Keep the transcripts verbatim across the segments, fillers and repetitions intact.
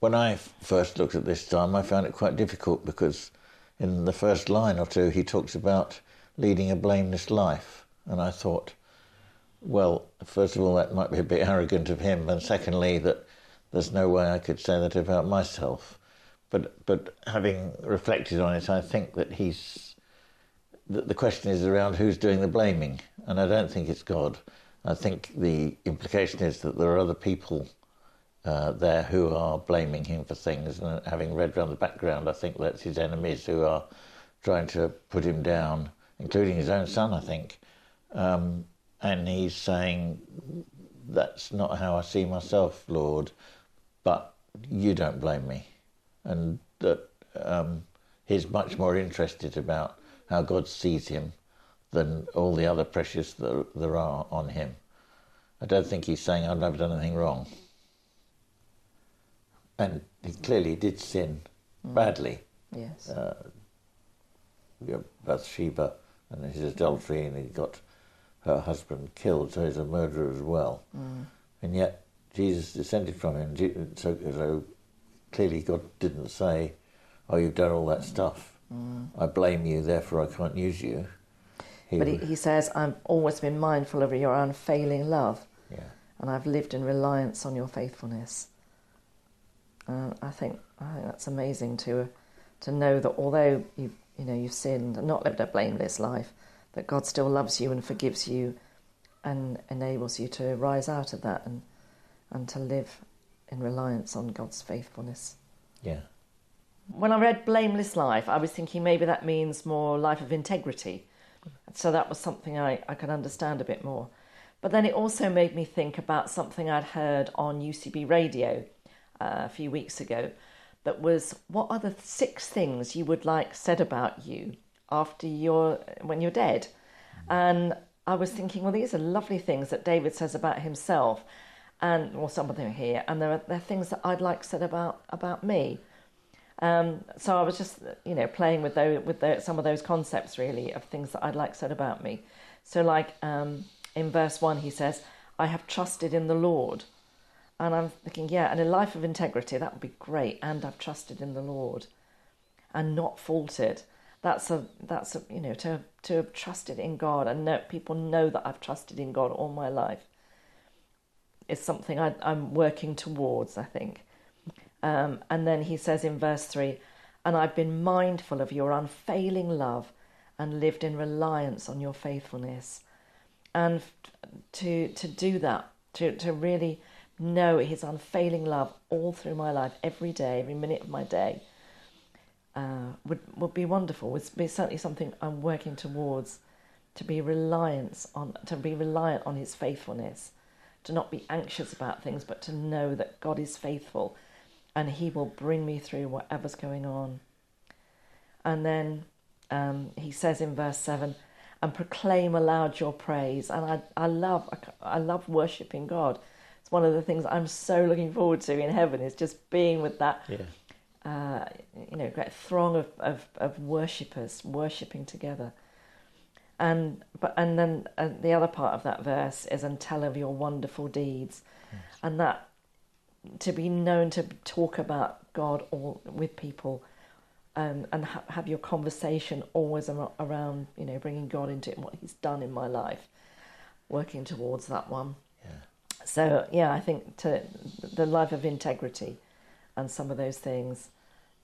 When I first looked at this psalm, I found it quite difficult because in the first line or two he talks about leading a blameless life. And I thought, well, first of all, that might be a bit arrogant of him, and secondly, that there's no way I could say that about myself. But but having reflected on it, I think that he's that the question is around who's doing the blaming, and I don't think it's God. I think the implication is that there are other people uh, there who are blaming him for things, and having read round the background, I think that's his enemies who are trying to put him down, including his own son, I think. Um, and he's saying, that's not how I see myself, Lord, but you don't blame me. And that um, he's much more interested about how God sees him than all the other pressures that there are on him. I don't think he's saying, I've never done anything wrong. And he clearly did sin mm. badly. Yes. Uh, Bathsheba and his adultery, and he got her husband killed, so he's a murderer as well. Mm. And yet Jesus descended from him, so, so clearly God didn't say, oh, you've done all that stuff. Mm. I blame you, therefore I can't use you. He but he, he says, I've always been mindful of your unfailing love, yeah. and I've lived in reliance on your faithfulness. Uh, I think I think that's amazing to to know that although you've, you know, you've sinned and not lived a blameless life, that God still loves you and forgives you and enables you to rise out of that and and to live in reliance on God's faithfulness. Yeah. When I read blameless life, I was thinking maybe that means more life of integrity. So that was something I, I could understand a bit more. But then it also made me think about something I'd heard on U C B Radio uh, a few weeks ago that was, what are the six things you would like said about you after you're, when you're dead? And I was thinking, well, these are lovely things that David says about himself and or something here. And there are, there are things that I'd like said about, about me. Um, so I was just, you know, playing with those, with the, some of those concepts, really, of things that I'd like said about me. So, like, um, in verse one, he says, I have trusted in the Lord. And I'm thinking, yeah, and a life of integrity, that would be great. And I've trusted in the Lord and not faulted. That's a, that's a, you know, to, to have trusted in God and know, people know that I've trusted in God all my life is something I, I'm working towards, I think. Um, and then he says in verse three, and I've been mindful of your unfailing love and lived in reliance on your faithfulness. And to to do that, to, to really know his unfailing love all through my life, every day, every minute of my day, uh, would, would be wonderful. It's certainly something I'm working towards, to be reliance on, to be reliant on his faithfulness, to not be anxious about things, but to know that God is faithful and he will bring me through whatever's going on. And then um, he says in verse seven, and proclaim aloud your praise. And I, I love I love worshipping God. It's one of the things I'm so looking forward to in heaven, is just being with that, yeah. uh, you know, great throng of, of, of worshippers worshipping together. And but and then uh, the other part of that verse is, and tell of your wonderful deeds. Yes. And that, to be known to talk about God all with people, um, and ha- have your conversation always around, you know, bringing God into it and what he's done in my life, working towards that one. Yeah. So, yeah, I think to the life of integrity and some of those things,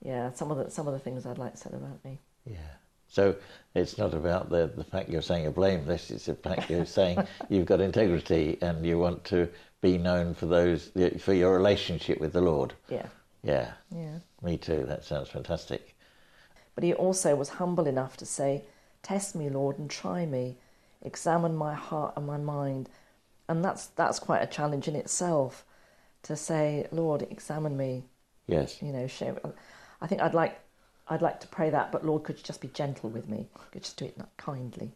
yeah, some of the, some of the things I'd like said about me. Yeah. So it's not about the, the fact you're saying you're blameless, it's the fact you're saying you've got integrity and you want to be known for those, for your relationship with the Lord. Yeah. Yeah. Yeah. Me too, that sounds fantastic. But he also was humble enough to say, test me, Lord, and try me. Examine my heart and my mind. And that's that's quite a challenge in itself, to say, Lord, examine me. Yes. You know, show. I think I'd like... I'd like to pray that, but Lord, could you just be gentle with me? Could you just do it kindly?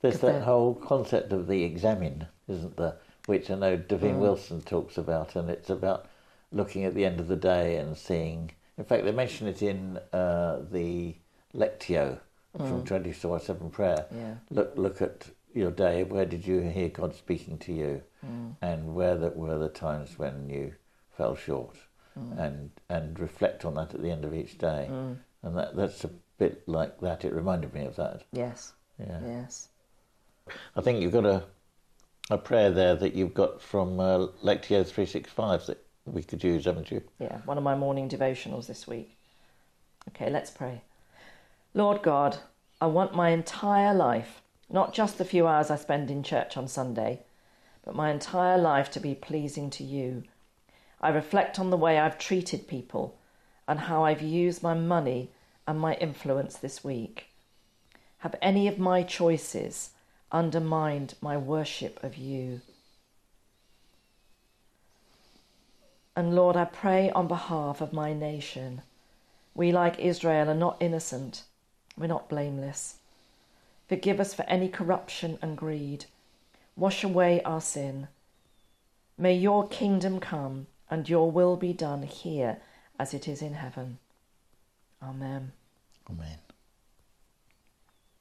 There's that whole concept of the examine, isn't there? Which I know Davine mm. Wilson talks about, and it's about looking at the end of the day and seeing... In fact, they mention it in uh, the Lectio from mm. twenty-four seven Prayer. Yeah. Look look at your day, where did you hear God speaking to you? Mm. And where the, were the times when you fell short? mm. and and reflect on that at the end of each day. Mm. And that that's a bit like that. It reminded me of that. Yes. Yeah. Yes. I think you've got a a prayer there that you've got from uh, Lectio three sixty-five that we could use, haven't you? Yeah, one of my morning devotionals this week. Okay, let's pray. Lord God, I want my entire life, not just the few hours I spend in church on Sunday, but my entire life to be pleasing to you. I reflect on the way I've treated people and how I've used my money and my influence this week. Have any of my choices undermined my worship of you? And Lord, I pray on behalf of my nation. We, like Israel, are not innocent. We're not blameless. Forgive us for any corruption and greed. Wash away our sin. May your kingdom come and your will be done here as it is in heaven. Amen. Amen.